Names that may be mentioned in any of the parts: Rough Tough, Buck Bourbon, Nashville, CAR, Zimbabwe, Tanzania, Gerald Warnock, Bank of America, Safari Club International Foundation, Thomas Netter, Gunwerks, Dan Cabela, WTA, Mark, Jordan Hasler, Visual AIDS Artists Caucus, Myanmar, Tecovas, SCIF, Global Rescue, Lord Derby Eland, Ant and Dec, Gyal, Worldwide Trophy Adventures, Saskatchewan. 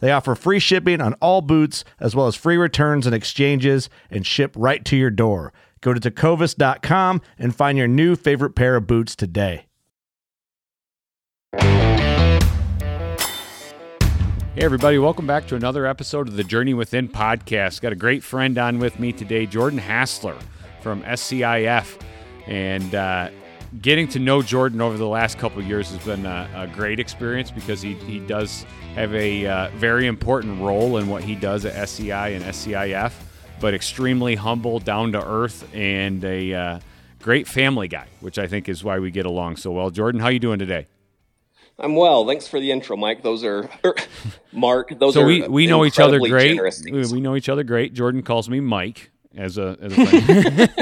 They offer free shipping on all boots, as well as free returns and exchanges, and ship right to your door. Go to Tecovas.com and find your new favorite pair of boots today. Hey everybody, welcome back to another episode of the Journey Within podcast. Got a great friend on with me today, Jordan Hasler from SCIF. And getting to know Jordan over the last couple of years has been a great experience, because he does have a very important role in what he does at SCI and SCIF, but extremely humble, down to earth, and a great family guy, which I think is why we get along so well. Jordan, how are you doing today? I'm well. Thanks for the intro, Mike. Those are, Mark, those so we, are we know each other great. We know each other great. Jordan calls me Mike as a friend.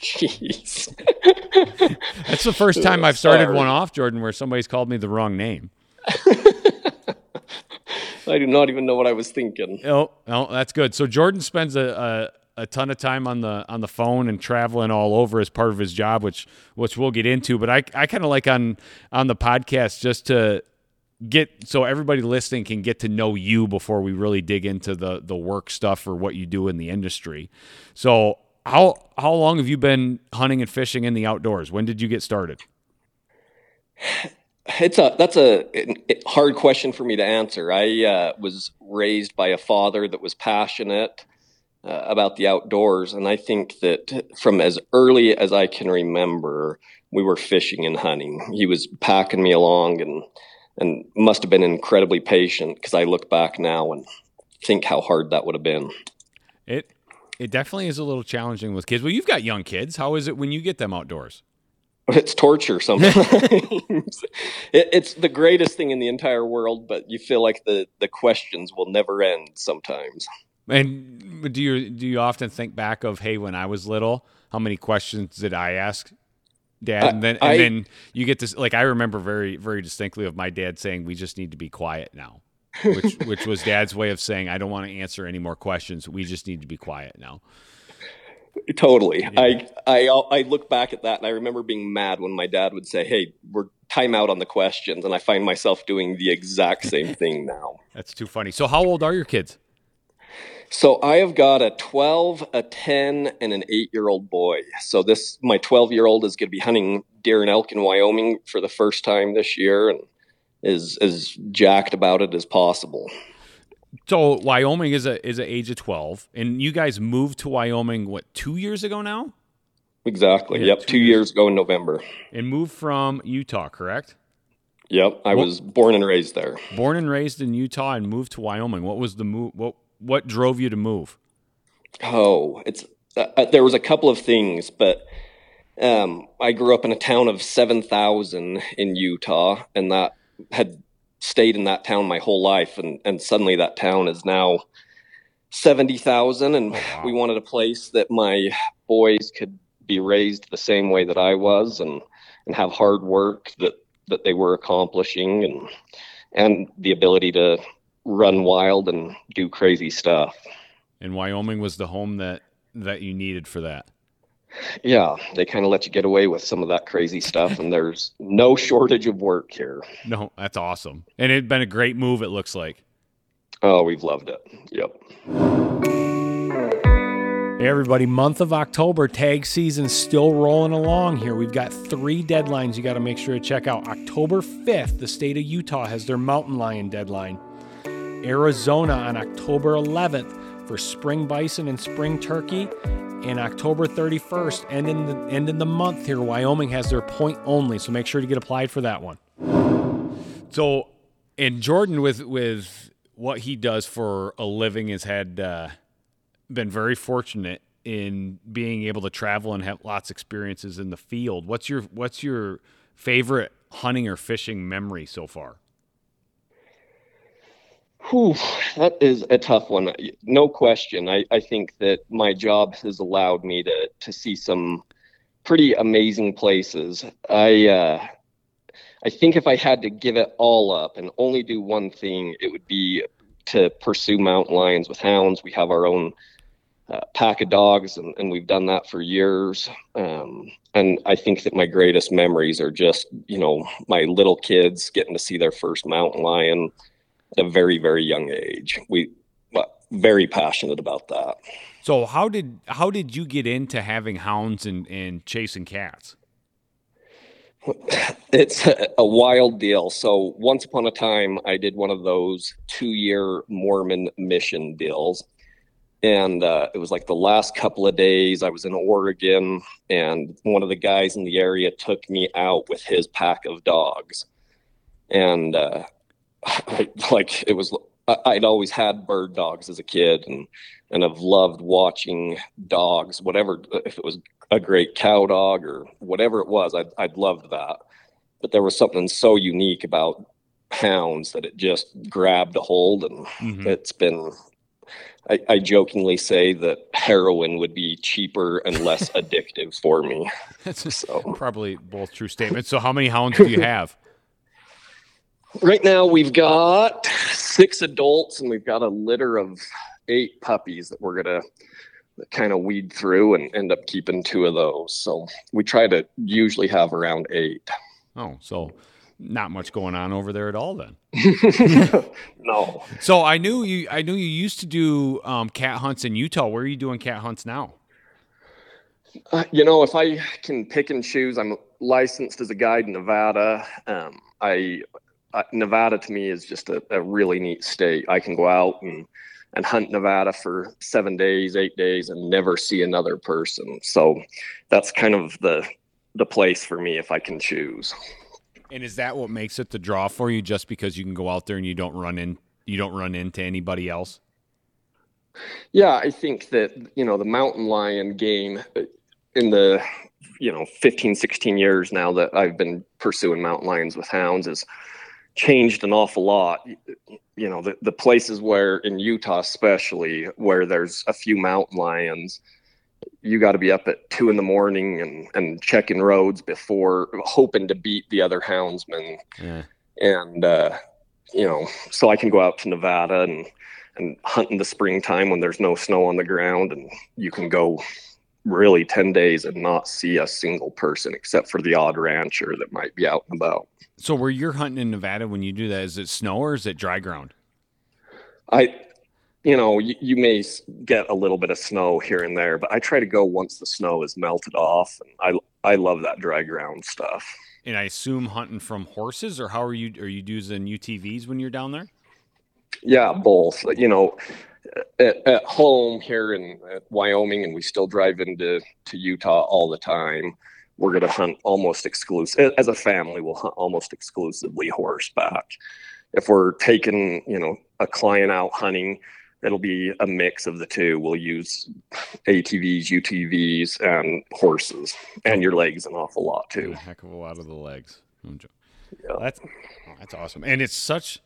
Jeez. That's the first time I've started one off, Jordan, where somebody's called me the wrong name. I do not even know what I was thinking. Oh, that's good. So Jordan spends a ton of time on the phone and traveling all over as part of his job, which we'll get into. But I kind of like on the podcast just to get, so everybody listening can get to know you before we really dig into the work stuff or what you do in the industry. So how long have you been hunting and fishing in the outdoors? When did you get started? That's a hard question for me to answer. I was raised by a father that was passionate about the outdoors, and I think that from as early as I can remember, we were fishing and hunting. He was packing me along and must have been incredibly patient, because I look back now and think how hard that would have been. It definitely is a little challenging with kids. Well, you've got young kids. How is it when you get them outdoors? It's torture sometimes. It's the greatest thing in the entire world, but you feel like the questions will never end sometimes. And do you often think back of, hey, when I was little, how many questions did I ask Dad? And then you get this, like, I remember very, very distinctly of my dad saying, we just need to be quiet now, which was Dad's way of saying, I don't want to answer any more questions. We just need to be quiet now. Totally. Yeah. I look back at that and I remember being mad when my dad would say, hey, we're time out on the questions. And I find myself doing the exact same thing now. That's too funny. So how old are your kids? So I have got a 12, a 10, and an 8-year-old boy. So my 12-year-old is going to be hunting deer and elk in Wyoming for the first time this year, and is as jacked about it as possible. So Wyoming is an age of 12, and you guys moved to Wyoming, what, 2 years ago now? Exactly. Yeah, yep, 2 years ago in November. And moved from Utah, correct? Yep, I was born and raised there. Born and raised in Utah and moved to Wyoming. What was the move? What drove you to move? Oh, it's there was a couple of things, but I grew up in a town of 7,000 in Utah, and that had stayed in that town my whole life. And suddenly that town is now 70,000, and we wanted a place that my boys could be raised the same way that I was, and have hard work that they were accomplishing, and the ability to run wild and do crazy stuff. And Wyoming was the home that that you needed for that. Yeah, they kind of let you get away with some of that crazy stuff, and there's no shortage of work here. No, that's awesome. And it's been a great move, it looks like. Oh, we've loved it. Yep. Hey everybody, month of October, tag season still rolling along here. We've got three deadlines you got to make sure to check out. October 5th, the state of Utah has their mountain lion deadline. Arizona on October 11th for spring bison and spring turkey. And October 31st, ending the month here, Wyoming has their point only. So make sure to get applied for that one. So, and Jordan, with what he does for a living, has had... been very fortunate in being able to travel and have lots of experiences in the field. What's your favorite hunting or fishing memory so far? Whew, that is a tough one. No question. I think that my job has allowed me to see some pretty amazing places. I think if I had to give it all up and only do one thing, it would be to pursue mountain lions with hounds. We have our own pack of dogs, and we've done that for years. And I think that my greatest memories are just, you know, my little kids getting to see their first mountain lion at a very, very young age. We're very passionate about that. So how did you get into having hounds and chasing cats? It's a wild deal. So once upon a time, I did one of those 2-year Mormon mission deals. And it was like the last couple of days I was in Oregon, and one of the guys in the area took me out with his pack of dogs. And I'd always had bird dogs as a kid, and I've loved watching dogs, whatever, if it was a great cow dog or whatever it was, I'd loved that. But there was something so unique about hounds that it just grabbed a hold, and it's been, I jokingly say that heroin would be cheaper and less addictive for me. That's probably both true statements. So how many hounds do you have? Right now, we've got 6 adults, and we've got a litter of 8 puppies that we're going to kind of weed through and end up keeping 2 of those. So we try to usually have around 8. Oh, so not much going on over there at all then. No. So I knew you used to do cat hunts in Utah. Where are you doing cat hunts now? You know, if I can pick and choose, I'm licensed as a guide in Nevada. Nevada to me is just a really neat state. I can go out and hunt Nevada for 7 days, 8 days, and never see another person. So that's kind of the place for me if I can choose. And is that what makes it the draw for you, just because you can go out there and you don't run into anybody else? Yeah, I think that, you know, the mountain lion game in the, you know, 15, 16 years now that I've been pursuing mountain lions with hounds is changed an awful lot. You know, the places where in Utah especially where there's a few mountain lions, you got to be up at 2 a.m. and checking roads before, hoping to beat the other houndsmen. Yeah. And you know, so I can go out to Nevada and hunt in the springtime when there's no snow on the ground, and you can go really 10 days and not see a single person except for the odd rancher that might be out and about. So where you're hunting in Nevada, when you do that, is it snow or is it dry ground? You know, you may get a little bit of snow here and there, but I try to go once the snow is melted off. And I love that dry ground stuff. And I assume hunting from horses, or how are you using UTVs when you're down there? Yeah, both. You know, at home here in Wyoming, and we still drive to Utah all the time, we're going to hunt almost exclusive as a family. We'll hunt almost exclusively horseback. If we're taking, you know, a client out hunting, it'll be a mix of the two. We'll use ATVs, UTVs, and horses, and your legs an awful lot too. A heck of a lot of the legs. Yeah. That's awesome. And it's such,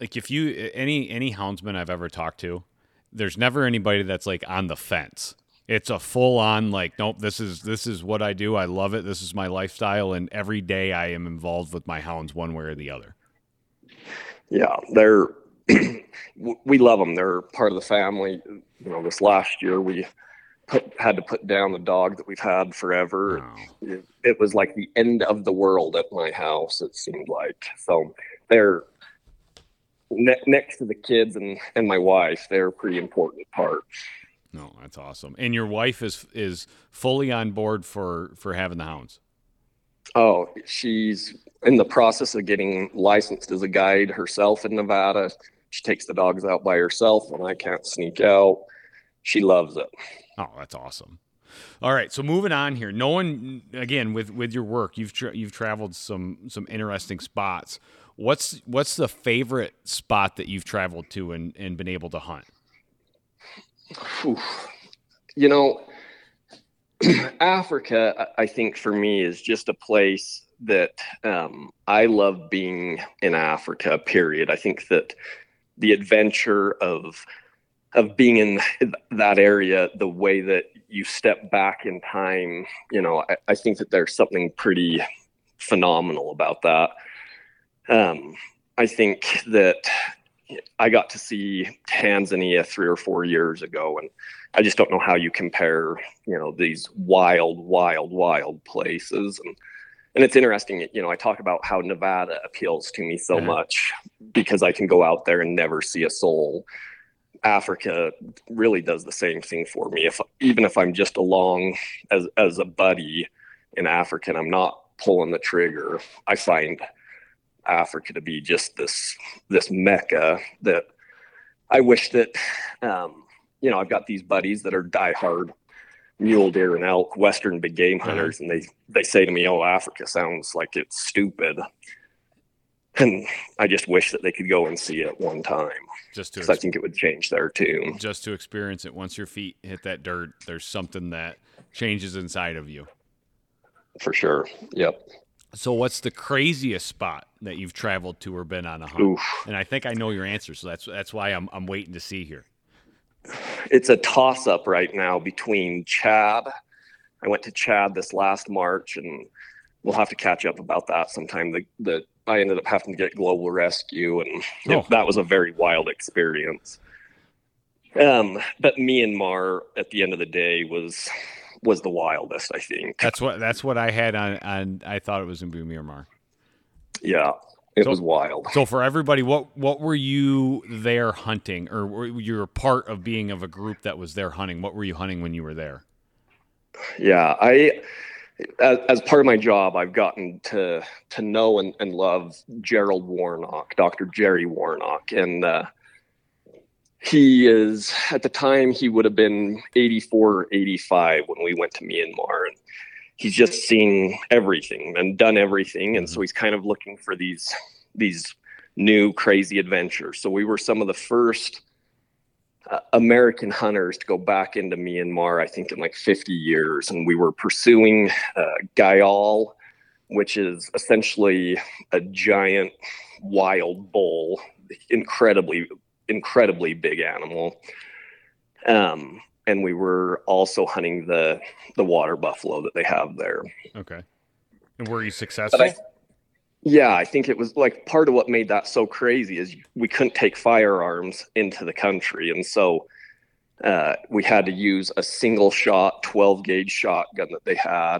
like, if you any houndsman I've ever talked to, there's never anybody that's like on the fence. It's a full on like, nope, this is what I do. I love it. This is my lifestyle, and every day I am involved with my hounds one way or the other. Yeah, we love them. They're part of the family. You know, this last year we had to put down the dog that we've had forever. Wow. It was like the end of the world at my house, it seemed like. So they're next to the kids and my wife. They're a pretty important part. No, that's awesome. And your wife is fully on board for having the hounds. Oh, she's in the process of getting licensed as a guide herself in Nevada. She takes the dogs out by herself when I can't sneak out. She loves it. Oh, that's awesome. All right, so moving on here. Knowing, again, with your work, you've traveled some interesting spots. What's the favorite spot that you've traveled to and been able to hunt? You know, Africa, I think for me is just a place that I love being in Africa, period. I think that the adventure of being in that area, the way that you step back in time, you know, I think that there's something pretty phenomenal about that. I think that I got to see Tanzania 3 or 4 years ago, and I just don't know how you compare, you know, these wild places. And it's interesting, you know, I talk about how Nevada appeals to me so much because I can go out there and never see a soul. Africa really does the same thing for me. Even if I'm just along as a buddy in Africa and I'm not pulling the trigger, I find Africa to be just this mecca that I wish that, you know, I've got these buddies that are diehard mule deer and elk western big game hunters, and they say to me, oh, Africa sounds like it's stupid, and I just wish that they could go and see it one time, just because I think it would change their tune. Just to experience it. Once your feet hit that dirt, there's something that changes inside of you for sure. Yep. So what's the craziest spot that you've traveled to or been on a hunt? Oof. And I think I know your answer, so that's why I'm waiting to see here. It's a toss-up right now between Chad. I went to Chad this last March, and we'll have to catch up about that sometime. I ended up having to get Global Rescue, and that was a very wild experience. But Myanmar, at the end of the day, was the wildest, I think. That's what I had on I thought it was in Myanmar. Yeah, it was wild. So for everybody, what were you there hunting, or were you were part of being of a group that was there hunting? What were you hunting when you were there? Yeah, I as part of my job, I've gotten to know and love Gerald Warnock, Dr. Jerry Warnock, and he is, at the time, he would have been 84 or 85 when we went to Myanmar. And he's just seen everything and done everything. And so he's kind of looking for these new crazy adventures. So we were some of the first American hunters to go back into Myanmar, I think in like 50 years. And we were pursuing Gyal, which is essentially a giant wild bull, incredibly big animal, and we were also hunting the water buffalo that they have there. Okay. And were you successful? I think it was like part of what made that so crazy is we couldn't take firearms into the country, and so we had to use a single shot 12 gauge shotgun that they had.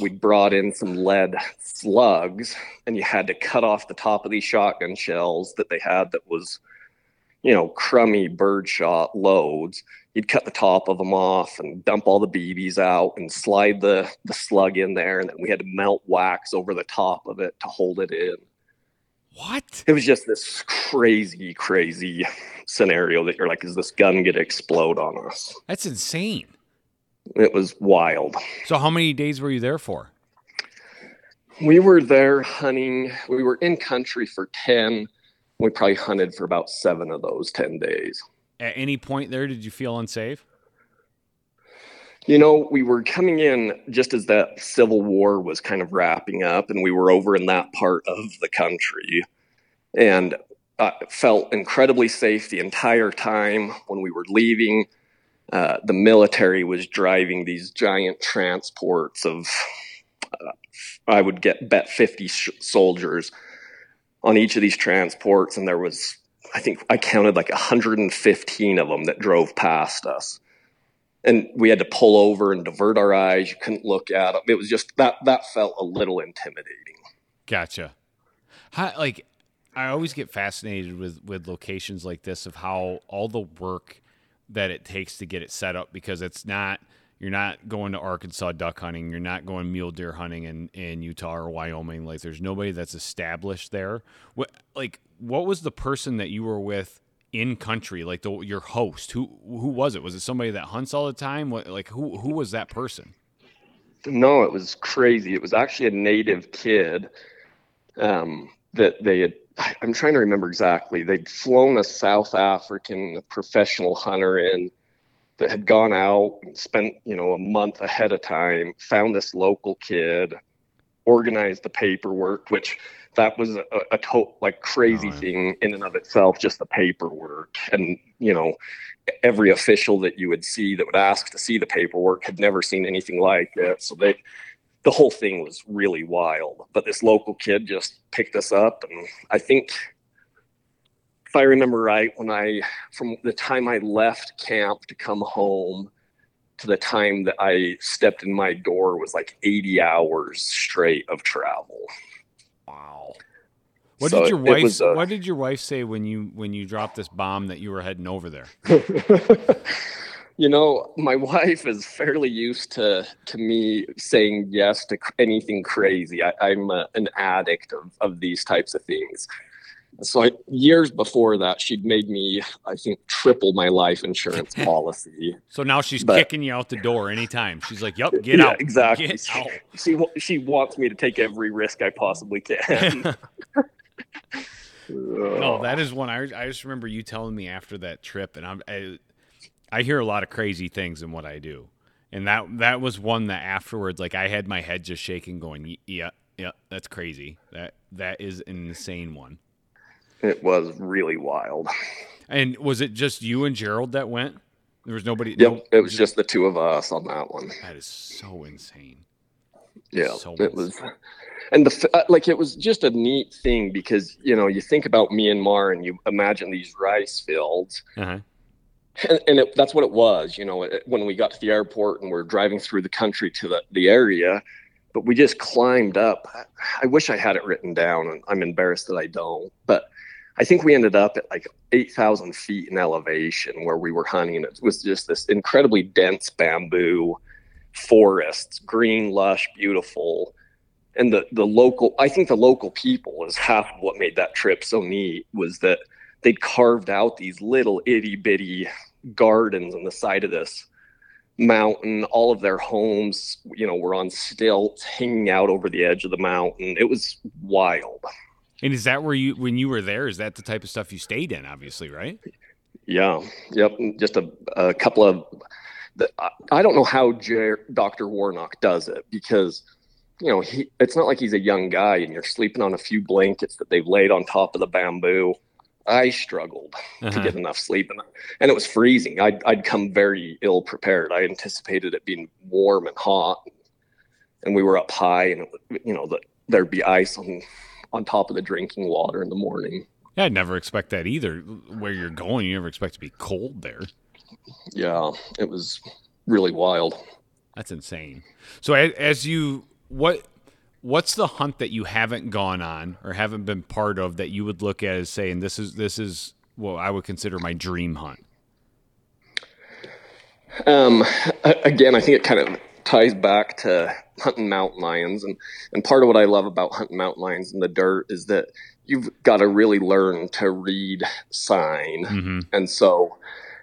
We brought in some lead slugs, and you had to cut off the top of these shotgun shells that they had, that was, you know, crummy birdshot loads. You'd cut the top of them off and dump all the BBs out and slide the slug in there. And then we had to melt wax over the top of it to hold it in. What? It was just this crazy, crazy scenario that you're like, is this gun going to explode on us? That's insane. It was wild. So how many days were you there for? We were there hunting. We were in country for 10. We probably hunted for about 7 of those 10 days. At any point there, did you feel unsafe? You know, we were coming in just as that civil war was kind of wrapping up, and we were over in that part of the country. And I felt incredibly safe the entire time. When we were leaving, the military was driving these giant transports of, I would bet 50 soldiers on each of these transports, and there was, I think I counted like 115 of them that drove past us. And we had to pull over and divert our eyes. You couldn't look at them. It was just that felt a little intimidating. Gotcha. How, like, I always get fascinated with locations like this, of how all the work that it takes to get it set up, because it's not, you're not going to Arkansas duck hunting. You're not going mule deer hunting in Utah or Wyoming. Like, there's nobody that's established there. What was the person that you were with in country, like your host? Who was it? Was it somebody that hunts all the time? Who was that person? No, it was crazy. It was actually a native kid that they had. I'm trying to remember exactly. They'd flown a South African professional hunter in that had gone out and spent, a month ahead of time, found this local kid, organized the paperwork, which that was a total, crazy thing in and of itself, just the paperwork. And, every official that you would see that would ask to see the paperwork had never seen anything like that. So the whole thing was really wild. But this local kid just picked us up, and I think, if I remember right, from the time I left camp to come home to the time that I stepped in my door was 80 hours straight of travel. Wow. What did your wife say when you dropped this bomb that you were heading over there? My wife is fairly used to me saying yes to anything crazy. I'm an addict of these types of things. So years before that, she'd made me, I think, triple my life insurance policy. So now she's kicking you out the door anytime. She's like, yep, get out. Exactly. Get out. She wants me to take every risk I possibly can. No, that is one. I just remember you telling me after that trip, and I hear a lot of crazy things in what I do. And that was one that afterwards, I had my head just shaking going, yeah, that's crazy. That is an insane one. It was really wild. And was it just you and Gerald that went? There was nobody? Yep, it was just the two of us on that one. That is so insane. Yeah, so it was. And it was just a neat thing because, you think about Myanmar and you imagine these rice fields. Uh-huh. And that's what it was, when we got to the airport and we're driving through the country to the area. But we just climbed up. I wish I had it written down, and I'm embarrassed that I don't. But I think we ended up at 8,000 feet in elevation where we were hunting. And it was just this incredibly dense bamboo forests, green, lush, beautiful. And the local people is half of what made that trip so neat, was that they'd carved out these little itty bitty gardens on the side of this mountain. All of their homes, were on stilts hanging out over the edge of the mountain. It was wild. And is that where when you were there, is that the type of stuff you stayed in, obviously, right? Yeah. Yep. Just a couple of, I don't know how Dr. Warnock does it, because, it's not like he's a young guy and you're sleeping on a few blankets that they've laid on top of the bamboo. I struggled to get enough sleep, and it was freezing. I'd come very ill prepared. I anticipated it being warm and hot, and we were up high, and there'd be ice on top of the drinking water in the morning. Yeah, I'd never expect that either. Where you're going, you never expect to be cold there. Yeah, it was really wild. That's insane. So as you What's the hunt that you haven't gone on or haven't been part of that you would look at as saying, this is what I would consider my dream hunt? Again, I think it kind of ties back to hunting mountain lions. And part of what I love about hunting mountain lions in the dirt is that you've got to really learn to read sign. Mm-hmm. And so,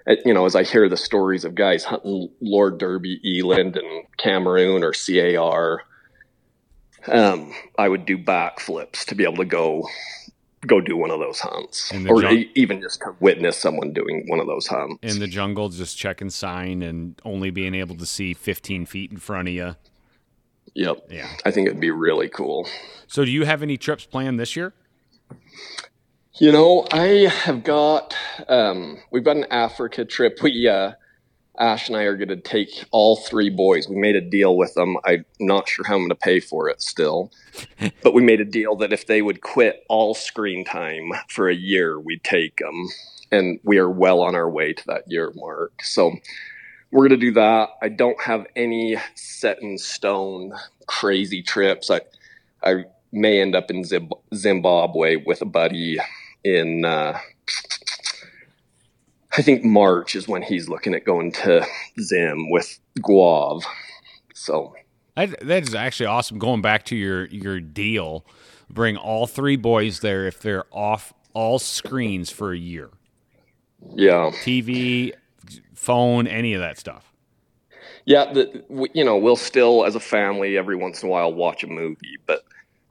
as I hear the stories of guys hunting Lord Derby Eland and Cameroon or CAR, I would do backflips to be able to go do one of those hunts, or even just to witness someone doing one of those hunts. In the jungle, just checking sign and only being able to see 15 feet in front of you. Yep. Yeah. I think it'd be really cool. So do you have any trips planned this year? I have got, we've got an Africa trip. Ash and I are going to take all three boys. We made a deal with them. I'm not sure how I'm going to pay for it still, but we made a deal that if they would quit all screen time for a year, we'd take them. And we are well on our way to that year mark. So we're going to do that. I don't have any set in stone crazy trips. I may end up in Zimbabwe with a buddy in, I think March is when he's looking at going to Zim with Guav. So that is actually awesome. Going back to your deal, bring all three boys there if they're off all screens for a year. Yeah. TV, phone, any of that stuff. Yeah, we'll still, as a family, every once in a while watch a movie, but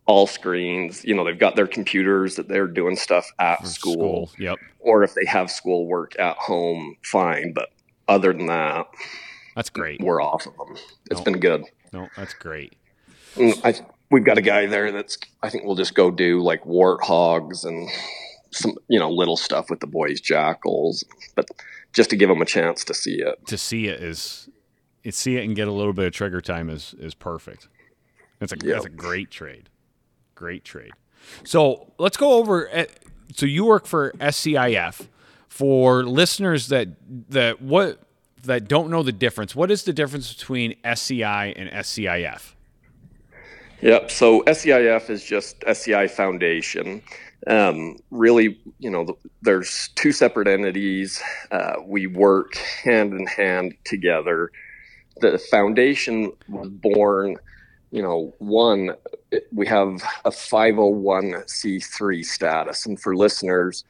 all screens. You know, they've got their computers that they're doing stuff at school. Yep. Or if they have school work at home, fine. But other than that, that's great. We're off of them. It's been good. No, that's great. We've got a guy there that's, I think we'll just go do like warthogs and some, little stuff with the boys' jackals, but just to give them a chance to see it. To see it and get a little bit of trigger time is perfect. That's a great trade. Great trade. So let's go over. So you work for SCIF. For listeners that don't know the difference, what is the difference between SCI and SCIF? Yep. So SCIF is just SCI Foundation. Really, there's two separate entities. We work hand in hand together. The foundation was born, we have a 501c3 status. And for listeners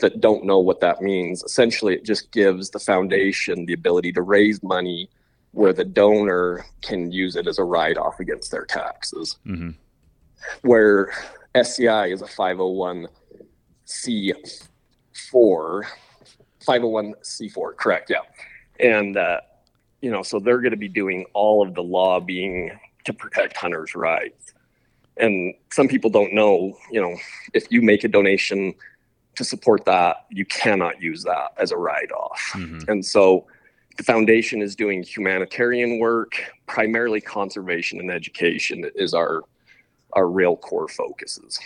that don't know what that means, essentially it just gives the foundation the ability to raise money where the donor can use it as a write-off against their taxes. Mm-hmm. Where SCI is a 501c4, correct, yeah. And, so they're going to be doing all of the lobbying to protect hunters' rights. And some people don't know, if you make a donation to support that, you cannot use that as a write-off. Mm-hmm. And so the foundation is doing humanitarian work, primarily conservation and education is our real core focuses.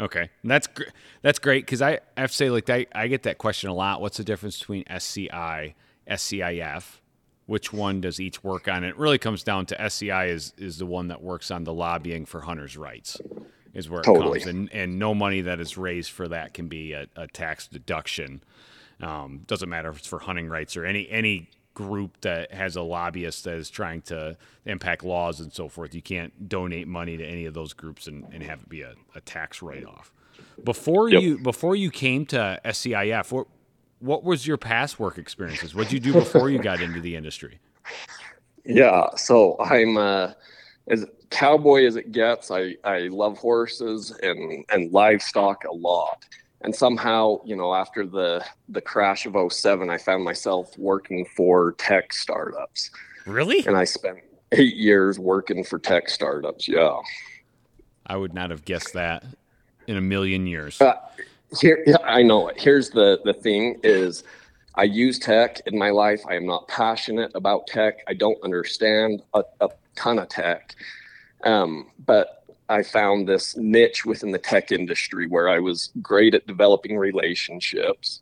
Okay. And that's great, because I have to say, like, I get that question a lot. What's the difference between SCI, SCIF? Which one does each work on? It really comes down to SCI is the one that works on the lobbying for hunters' rights is where it totally comes. And no money that is raised for that can be a tax deduction. Doesn't matter if it's for hunting rights or any group that has a lobbyist that is trying to impact laws and so forth. You can't donate money to any of those groups and have it be a tax write-off. Before you came to SCIF, what was your past work experiences? What did you do before you got into the industry? Yeah, so I'm as cowboy as it gets. I love horses and livestock a lot. And somehow, after the crash of 2007, I found myself working for tech startups. Really? And I spent 8 years working for tech startups, yeah. I would not have guessed that in a million years. I know it. Here's the thing is, I use tech in my life. I am not passionate about tech. I don't understand a ton of tech. But I found this niche within the tech industry where I was great at developing relationships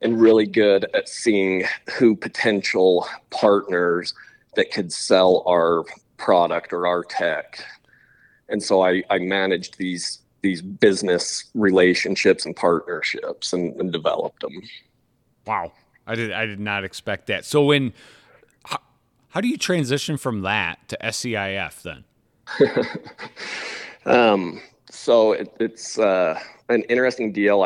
and really good at seeing who potential partners that could sell our product or our tech. And so I managed these business relationships and partnerships and developed them. Wow. I did not expect that. So how do you transition from that to SCIF then? So it's an interesting deal.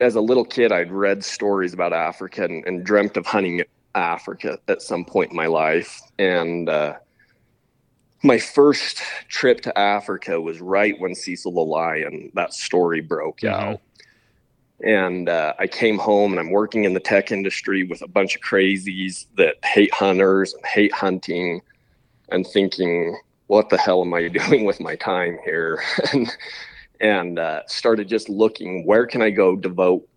As a little kid, I'd read stories about Africa and dreamt of hunting Africa at some point in my life. And, my first trip to Africa was right when Cecil the Lion, that story broke out. And I came home and I'm working in the tech industry with a bunch of crazies that hate hunters and hate hunting and thinking, what the hell am I doing with my time here? and started just looking, where can I go devote,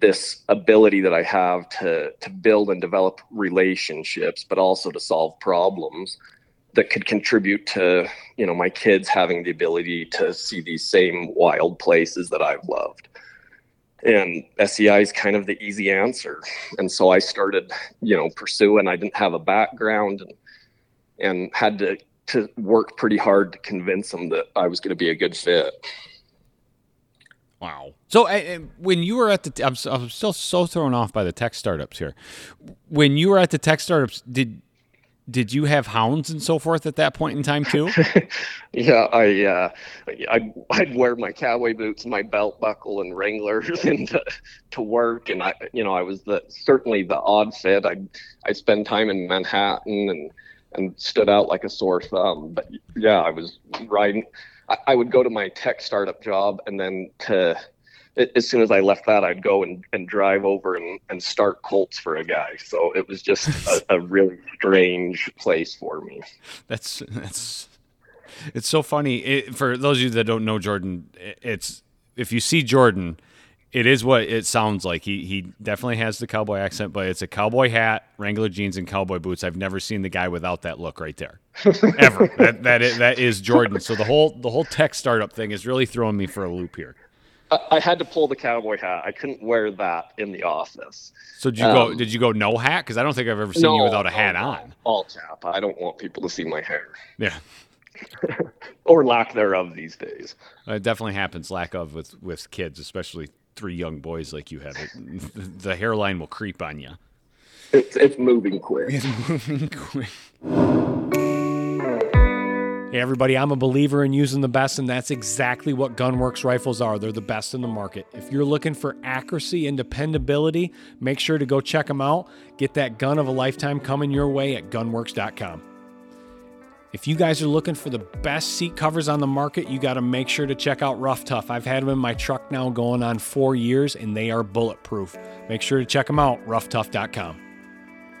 this ability that I have to build and develop relationships, but also to solve problems that could contribute to, my kids having the ability to see these same wild places that I've loved. And SCI is kind of the easy answer. And so I started, pursuing. I didn't have a background and had to work pretty hard to convince them that I was going to be a good fit. Wow. So when you were at the, I'm still so thrown off by the tech startups here. When you were at the tech startups, did you have hounds and so forth at that point in time too? Yeah, I'd wear my cowboy boots, my belt buckle, and Wranglers into to work, and I was certainly the odd fit. I'd spend time in Manhattan and stood out like a sore thumb. But yeah, I was riding. I would go to my tech startup job, and then as soon as I left that, I'd go and drive over and start Colts for a guy. So it was just a really strange place for me. It's so funny. For those of you that don't know Jordan, if you see Jordan, it is what it sounds like. He definitely has the cowboy accent, but it's a cowboy hat, Wrangler jeans, and cowboy boots. I've never seen the guy without that look right there, ever. That is Jordan. So the whole tech startup thing is really throwing me for a loop here. I had to pull the cowboy hat. I couldn't wear that in the office. So did you go no hat? Because I don't think I've ever seen you without a hat on. All cap. I don't want people to see my hair. Yeah. Or lack thereof these days. It definitely happens, lack of with kids, especially three young boys like you have. The hairline will creep on you. It's moving quick. It's moving quick. Hey everybody, I'm a believer in using the best, and that's exactly what Gunwerks rifles are. They're the best in the market. If you're looking for accuracy and dependability, make sure to go check them out. Get that gun of a lifetime coming your way at gunwerks.com. If you guys are looking for the best seat covers on the market, you got to make sure to check out Rough Tough. I've had them in my truck now going on 4 years, and they are bulletproof. Make sure to check them out, roughtough.com.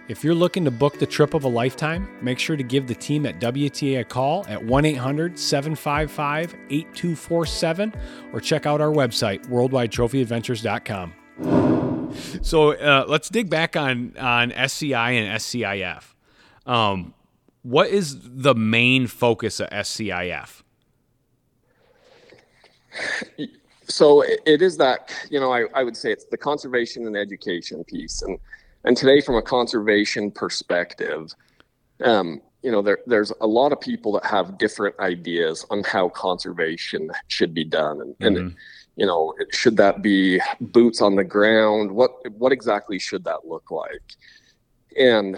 If you're looking to book the trip of a lifetime, make sure to give the team at WTA a call at 1-800-755-8247 or check out our website, worldwidetrophyadventures.com. So let's dig back on SCI and SCIF. What is the main focus of SCIF? So it is that, I would say it's the conservation and education piece. And today, from a conservation perspective, there's a lot of people that have different ideas on how conservation should be done. And should that be boots on the ground? What exactly should that look like? And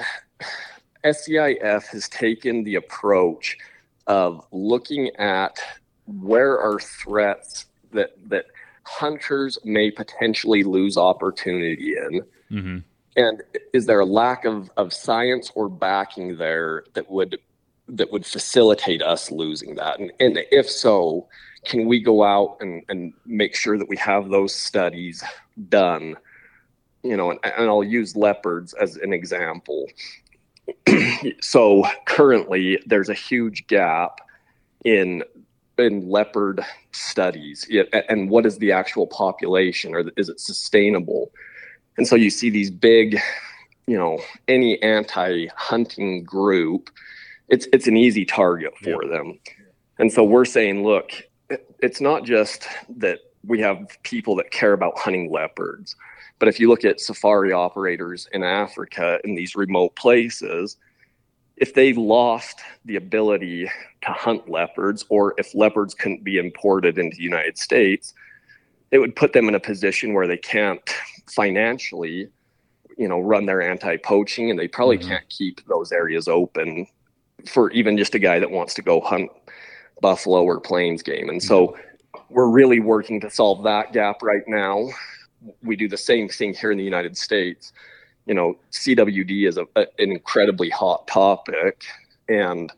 SCIF has taken the approach of looking at where are threats that hunters may potentially lose opportunity in. Mm-hmm. And is there a lack of science or backing there that would facilitate us losing that? And if so, can we go out and make sure that we have those studies done? And I'll use leopards as an example. So currently there's a huge gap in leopard studies. And what is the actual population, or is it sustainable? And so you see these big, any anti-hunting group, it's an easy target for them. And so we're saying, look, it's not just that we have people that care about hunting leopards, but if you look at safari operators in Africa, in these remote places, if they lost the ability to hunt leopards, or if leopards couldn't be imported into the United States, it would put them in a position where they can't financially, run their anti-poaching, and they probably can't keep those areas open for even just a guy that wants to go hunt buffalo or plains game. And so we're really working to solve that gap right now. We do the same thing here in the United States. CWD is an incredibly hot topic, and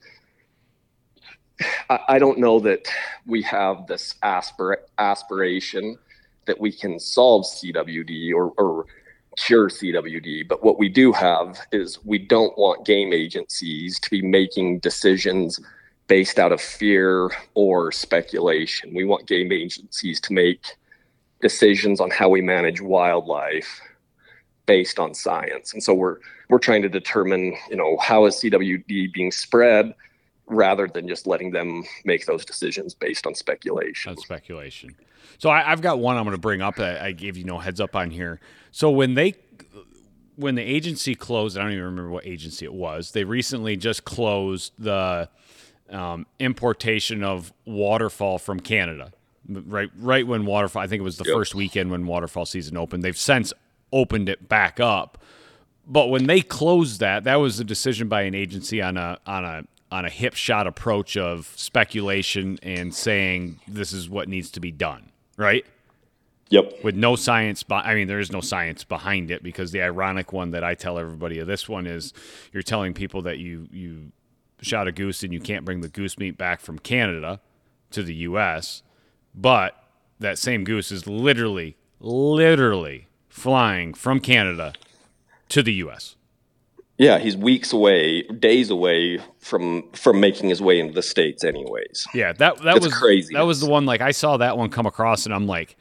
I don't know that we have this aspiration that we can solve CWD or cure CWD. But what we do have is, we don't want game agencies to be making decisions based out of fear or speculation. We want game agencies to make decisions on how we manage wildlife based on science. And so we're trying to determine, how is CWD being spread? rather than just letting them make those decisions based on speculation. On speculation. So I've got one I'm going to bring up that I gave you no heads up on here. So when the agency closed, I don't even remember what agency it was, they recently just closed the importation of waterfowl from Canada. Right when waterfowl, I think it was the first weekend when waterfowl season opened. They've since opened it back up. But when they closed that, that was a decision by an agency on a hip shot approach of speculation and saying this is what needs to be done, right? Yep. With no science, there is no science behind it, because the ironic one that I tell everybody of this one is you're telling people that you shot a goose and you can't bring the goose meat back from Canada to the U.S., but that same goose is literally flying from Canada to the U.S. Yeah, he's days away from making his way into the States anyways. Yeah, that was crazy. That was the one, like, I saw that one come across, and I'm like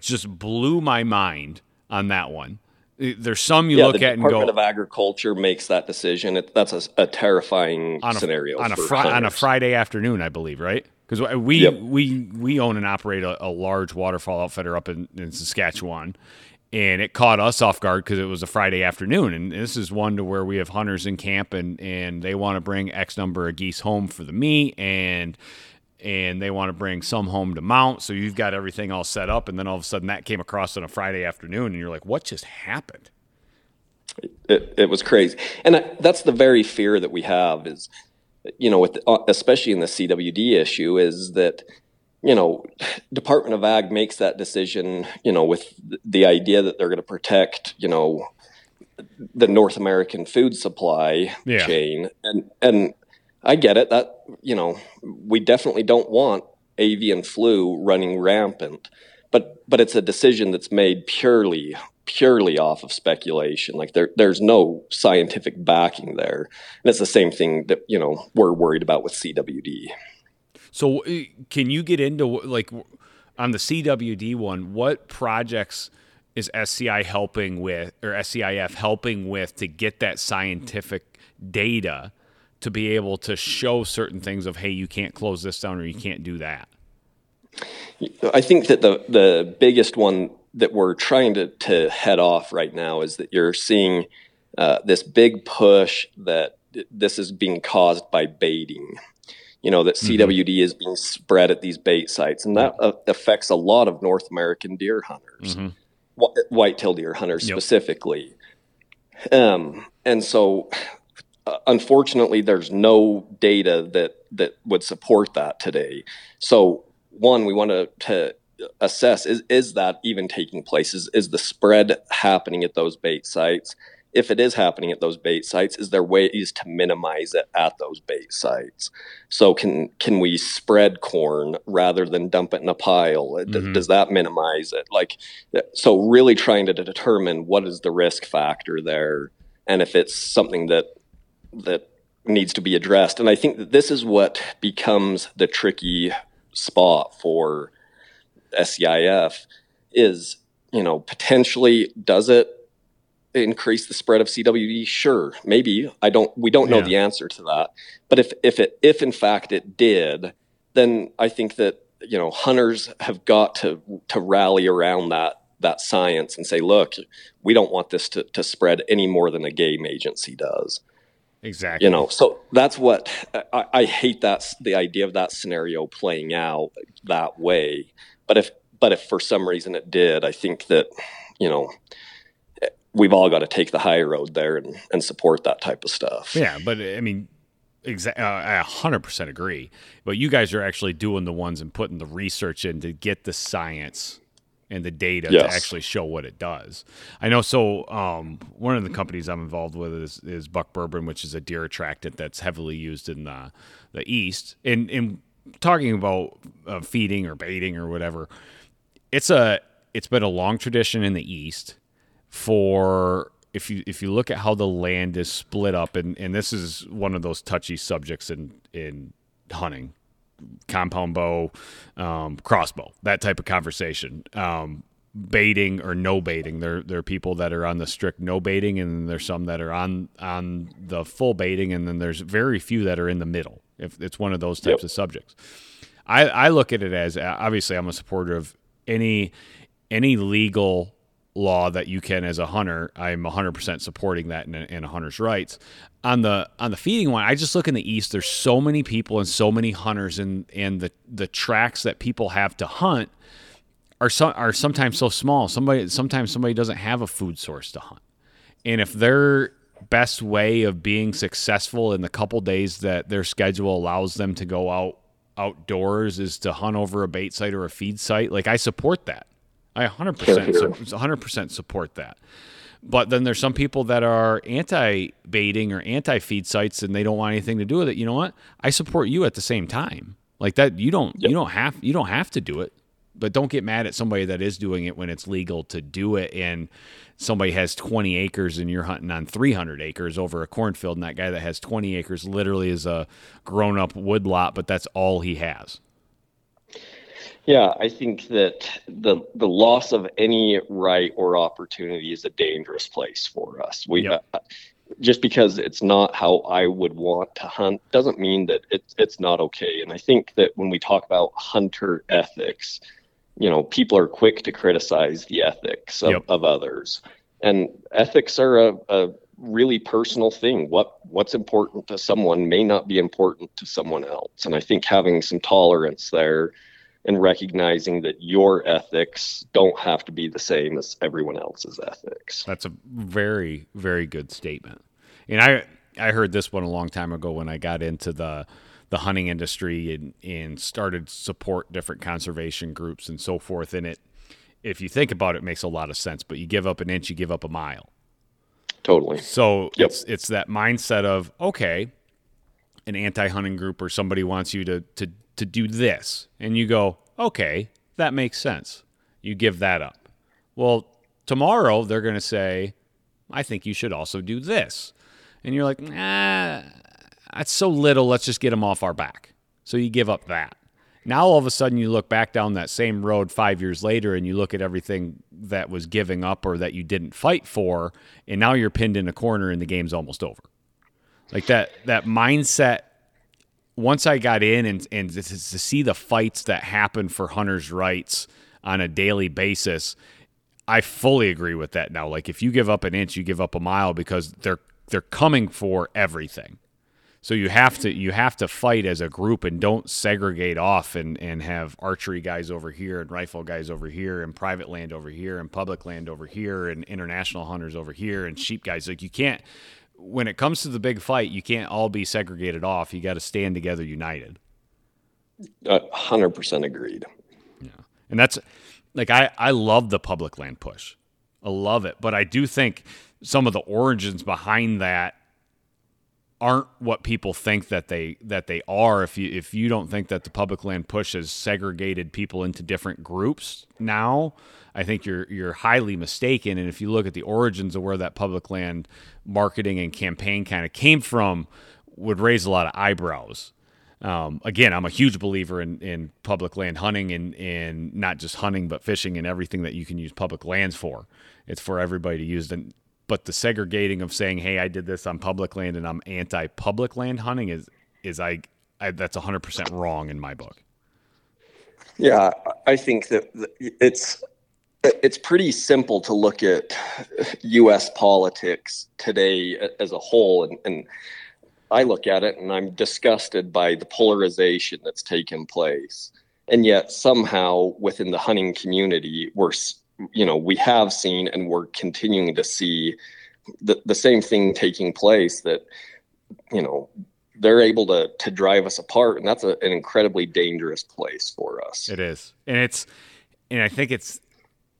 just blew my mind on that one. There's some you look at and go... Department of Agriculture makes that decision. That's a terrifying scenario. On a Friday afternoon, I believe, right? Because we own and operate a large waterfowl outfitter up in Saskatchewan, and it caught us off guard because it was a Friday afternoon. And this is one to where we have hunters in camp, and they want to bring X number of geese home for the meat, and they want to bring some home to mount. So you've got everything all set up, and then all of a sudden that came across on a Friday afternoon, and you're like, what just happened? It was crazy. And that's the very fear that we have is, you know, with, especially in the CWD issue, is that, you know, Department of Ag makes that decision, you know, with the idea that they're going to protect, you know, the North American food supply chain. And I get it that, you know, we definitely don't want avian flu running rampant, but it's a decision that's made purely off of speculation. Like there's no scientific backing there. And it's the same thing that, you know, we're worried about with CWD. So can you get into, like, on the CWD one, what projects is SCI helping with, or SCIF helping with, to get that scientific data to be able to show certain things of, hey, you can't close this down or you can't do that? I think that the biggest one that we're trying to head off right now is that you're seeing this big push that this is being caused by baiting. You know, that CWD is being spread at these bait sites, and that affects a lot of North American deer hunters, whitetail deer hunters specifically. And so, unfortunately, there's no data that would support that today. So, one, we want to assess, is that even taking place? Is the spread happening at those bait sites? If it is happening at those bait sites, is there ways to minimize it at those bait sites? So can we spread corn rather than dump it in a pile? Does that minimize it? Like, so really trying to determine what is the risk factor there, and if it's something that needs to be addressed. And I think that this is what becomes the tricky spot for SCIF is, you know, potentially does it increase the spread of CWD? Sure, maybe. We don't know the answer to that. But if in fact it did, then I think that, you know, hunters have got to rally around that science and say, look, we don't want this to spread any more than a game agency does. Exactly. You know, so that's what I hate. That's the idea of that scenario playing out that way. But if for some reason it did, I think that, you know, we've all got to take the high road there and support that type of stuff. Yeah, but I mean, I 100% agree. But you guys are actually doing the ones and putting the research in to get the science and the data to actually show what it does. I know, so one of the companies I'm involved with is Buck Bourbon, which is a deer attractant that's heavily used in the East. And talking about feeding or baiting or whatever, it's been a long tradition in the East for, if you look at how the land is split up, and this is one of those touchy subjects in hunting, compound bow, crossbow, that type of conversation. baiting or no baiting. There are people that are on the strict no baiting, and there's some that are on the full baiting, and then there's very few that are in the middle. If it's one of those types of subjects, I look at it as, obviously I'm a supporter of any legal law that you can as a hunter. I'm 100% supporting that in a hunter's rights. On the feeding one, I just look in the East. There's so many people and so many hunters, and the tracks that people have to hunt are sometimes so small. Sometimes somebody doesn't have a food source to hunt, and if their best way of being successful in the couple days that their schedule allows them to go outdoors is to hunt over a bait site or a feed site, like, I support that. I 100% support that. But then there's some people that are anti-baiting or anti-feed sites, and they don't want anything to do with it. You know what? I support you at the same time. Like that, you don't have to do it. But don't get mad at somebody that is doing it when it's legal to do it, and somebody has 20 acres and you're hunting on 300 acres over a cornfield, and that guy that has 20 acres literally is a grown-up woodlot, but that's all he has. Yeah, I think that the loss of any right or opportunity is a dangerous place for us. Just because it's not how I would want to hunt doesn't mean that it's not okay. And I think that when we talk about hunter ethics, you know, people are quick to criticize the ethics of others, and ethics are a really personal thing. What's important to someone may not be important to someone else. And I think having some tolerance there and recognizing that your ethics don't have to be the same as everyone else's ethics. That's a very, very good statement. And I heard this one a long time ago when I got into the hunting industry and started support different conservation groups and so forth. And it, if you think about it, makes a lot of sense, but you give up an inch, you give up a mile. Totally. So it's that mindset of, okay, an anti-hunting group or somebody wants you to do this, and you go, okay, that makes sense. You give that up. Well, tomorrow they're going to say, I think you should also do this. And you're like, nah, that's so little, let's just get them off our back. So you give up that. Now all of a sudden you look back down that same road 5 years later and you look at everything that was giving up or that you didn't fight for, and now you're pinned in a corner and the game's almost over. Like that mindset, once I got in and to see the fights that happen for hunters' rights on a daily basis, I fully agree with that now. Like, if you give up an inch, you give up a mile, because they're coming for everything. So you have to fight as a group, and don't segregate off and have archery guys over here and rifle guys over here and private land over here and public land over here and international hunters over here and sheep guys. Like, you can't, when it comes to the big fight, you can't all be segregated off. You got to stand together united. 100% agreed. Yeah. And that's like, I love the public land push. I love it. But I do think some of the origins behind that aren't what people think that they are. If you don't think that the public land push has segregated people into different groups now, I think you're highly mistaken. And if you look at the origins of where that public land marketing and campaign kind of came from, would raise a lot of eyebrows. Again, I'm a huge believer in public land hunting, and not just hunting, but fishing and everything that you can use public lands for. It's for everybody to use them. But the segregating of saying, hey, I did this on public land and I'm anti-public land hunting is that's 100% wrong in my book. Yeah, I think that it's pretty simple to look at U.S. politics today as a whole. And I look at it and I'm disgusted by the polarization that's taken place. And yet somehow within the hunting community, we have seen and we're continuing to see the same thing taking place, that, you know, they're able to drive us apart. And that's an incredibly dangerous place for us. It is. And I think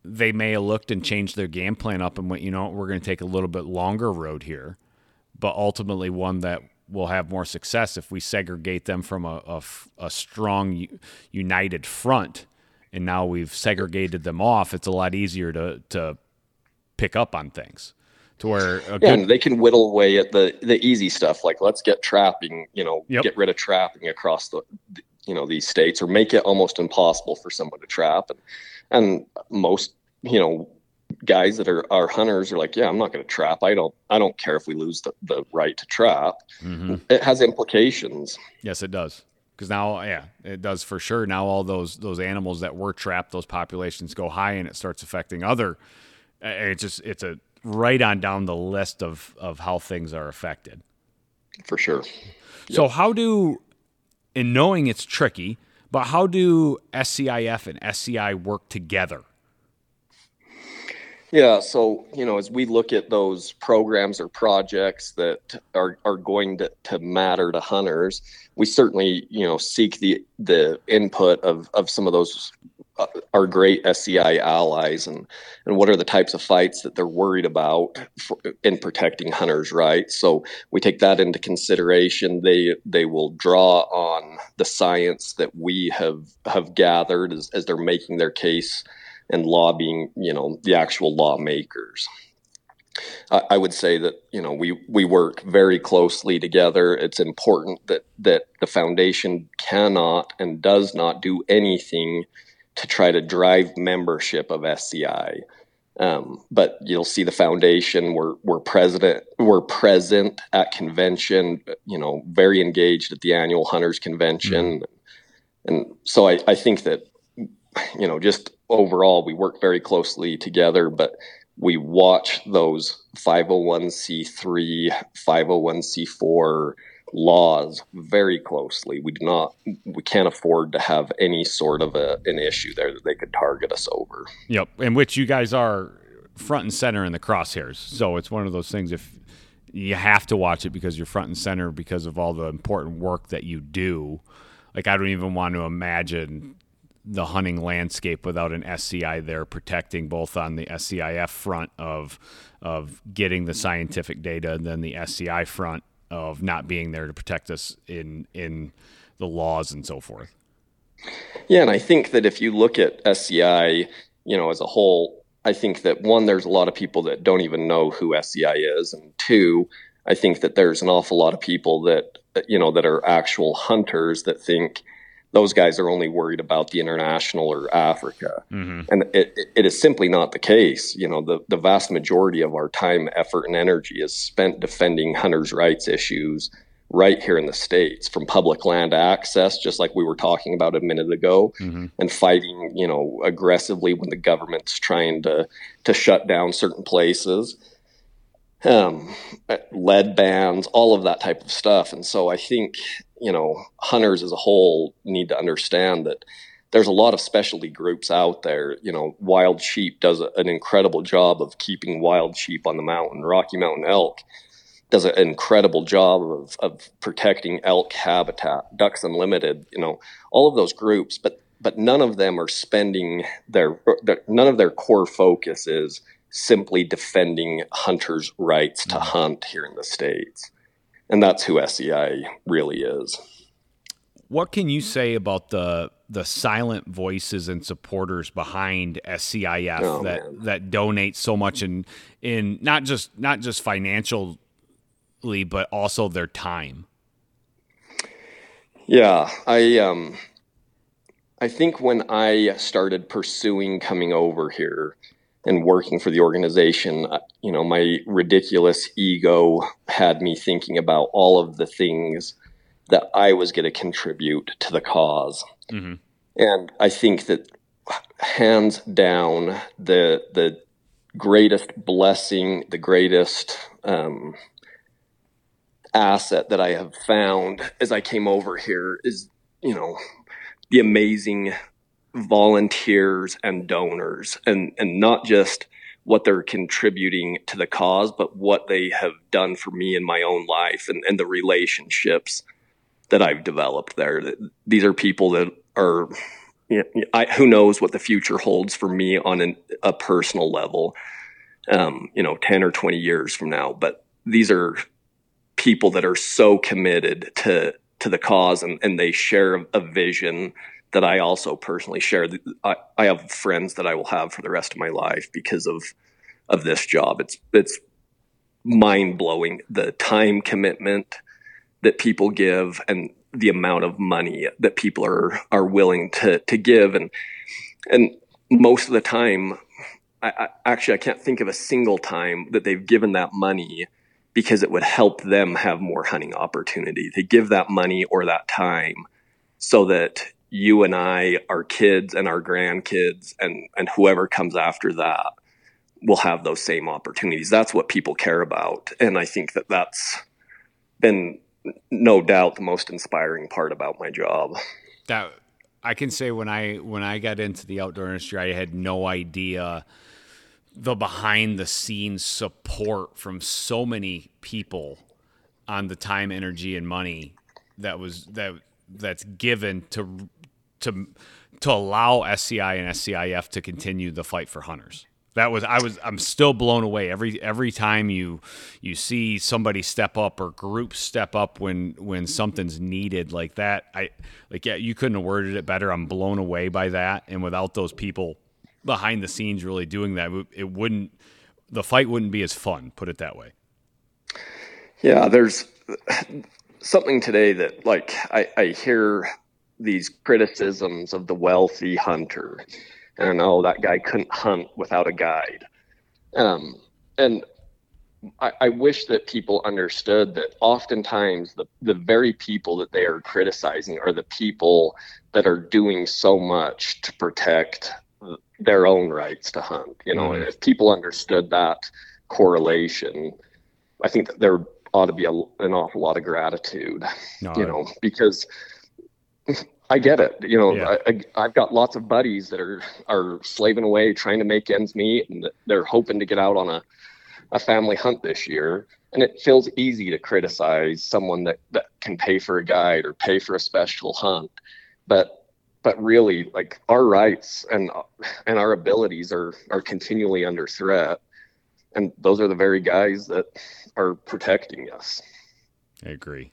they may have looked and changed their game plan up and went, you know, we're going to take a little bit longer road here, but ultimately one that will have more success if we segregate them from a strong, united front. And now we've segregated them off. It's a lot easier to pick up on things, to where they can whittle away at the easy stuff. Like, let's get trapping, get rid of trapping across these states, or make it almost impossible for someone to trap. And most you know, guys that are hunters are like, yeah, I'm not going to trap. I don't care if we lose the right to trap. Mm-hmm. It has implications. Yes, it does. Because now, yeah, it does for sure. Now all those animals that were trapped, those populations go high, and it starts affecting other. It's a right on down the list of how things are affected. For sure. So yep. How do, in knowing it's tricky, but how do SCIF and SCI work together? Yeah, so, you know, as we look at those programs or projects that are going to matter to hunters, we certainly, you know, seek the input of some of those, our great SCI allies and what are the types of fights that they're worried about in protecting hunters' rights. So we take that into consideration. They will draw on the science that we have gathered as they're making their case and lobbying, you know, the actual lawmakers. I would say that, you know, we work very closely together. It's important that the foundation cannot and does not do anything to try to drive membership of SCI. But you'll see the foundation, we're present at convention, you know, very engaged at the annual Hunters Convention. Mm. And so I think that, you know, just overall, we work very closely together, but we watch those 501c3, 501c4 laws very closely. We can't afford to have any sort of an issue there that they could target us over. Yep. And which you guys are front and center in the crosshairs. So it's one of those things, if you have to watch it because you're front and center because of all the important work that you do. Like, I don't even want to imagine the hunting landscape without an SCI there protecting, both on the SCIF front of getting the scientific data, and then the SCI front of not being there to protect us in the laws and so forth. Yeah. And I think that if you look at SCI, you know, as a whole, I think that one, there's a lot of people that don't even know who SCI is. And two, I think that there's an awful lot of people that, you know, that are actual hunters that think those guys are only worried about the international or Africa. Mm-hmm. And it is simply not the case. You know, the vast majority of our time, effort, and energy is spent defending hunters' rights issues right here in the States, from public land access, just like we were talking about a minute ago, mm-hmm. and fighting, you know, aggressively when the government's trying to shut down certain places, lead bans, all of that type of stuff. And so I think, you know, hunters as a whole need to understand that there's a lot of specialty groups out there. You know, wild sheep does an incredible job of keeping wild sheep on the mountain. Rocky Mountain elk does an incredible job of protecting elk habitat. Ducks Unlimited, you know, all of those groups, but none of them are spending none of their core focus is simply defending hunters' rights to hunt here in the States. And that's who SCI really is. What can you say about the silent voices and supporters behind SCIF that donate so much in not just financially, but also their time? Yeah, I think when I started pursuing coming over here and working for the organization, you know, my ridiculous ego had me thinking about all of the things that I was going to contribute to the cause. Mm-hmm. And I think that, hands down, the greatest blessing, the greatest asset that I have found as I came over here is, you know, the amazing volunteers and donors, and not just what they're contributing to the cause, but what they have done for me in my own life, and the relationships that I've developed there. These are people that are, you know, who knows what the future holds for me on a personal level, you know, 10 or 20 years from now. But these are people that are so committed to the cause, and they share a vision that I also personally share. I have friends that I will have for the rest of my life because of this job. It's mind blowing, the time commitment that people give and the amount of money that people are willing to give. And most of the time, I can't think of a single time that they've given that money because it would help them have more hunting opportunity. They give that money or that time so that you and I, our kids and our grandkids and whoever comes after that will have those same opportunities. That's what people care about. And I think that that's been no doubt the most inspiring part about my job. That I can say when I got into the outdoor industry, I had no idea the behind the scenes support from so many people on the time, energy, and money that's given to allow SCI and SCIF to continue the fight for hunters. I'm still blown away every time you see somebody step up or groups step up when something's needed like that. You couldn't have worded it better. I'm blown away by that. And without those people behind the scenes really doing that, the fight wouldn't be as fun, put it that way. Yeah. There's something today that I hear these criticisms of the wealthy hunter. And oh, that guy couldn't hunt without a guide. And I wish that people understood that oftentimes the very people that they are criticizing are the people that are doing so much to protect their own rights to hunt. You know, and if people understood that correlation, I think that there ought to be an awful lot of gratitude, because I get it. You know, yeah. I've got lots of buddies that are slaving away, trying to make ends meet, and they're hoping to get out on a family hunt this year. And it feels easy to criticize someone that can pay for a guide or pay for a special hunt. But really, our rights and our abilities are continually under threat. And those are the very guys that are protecting us. I agree.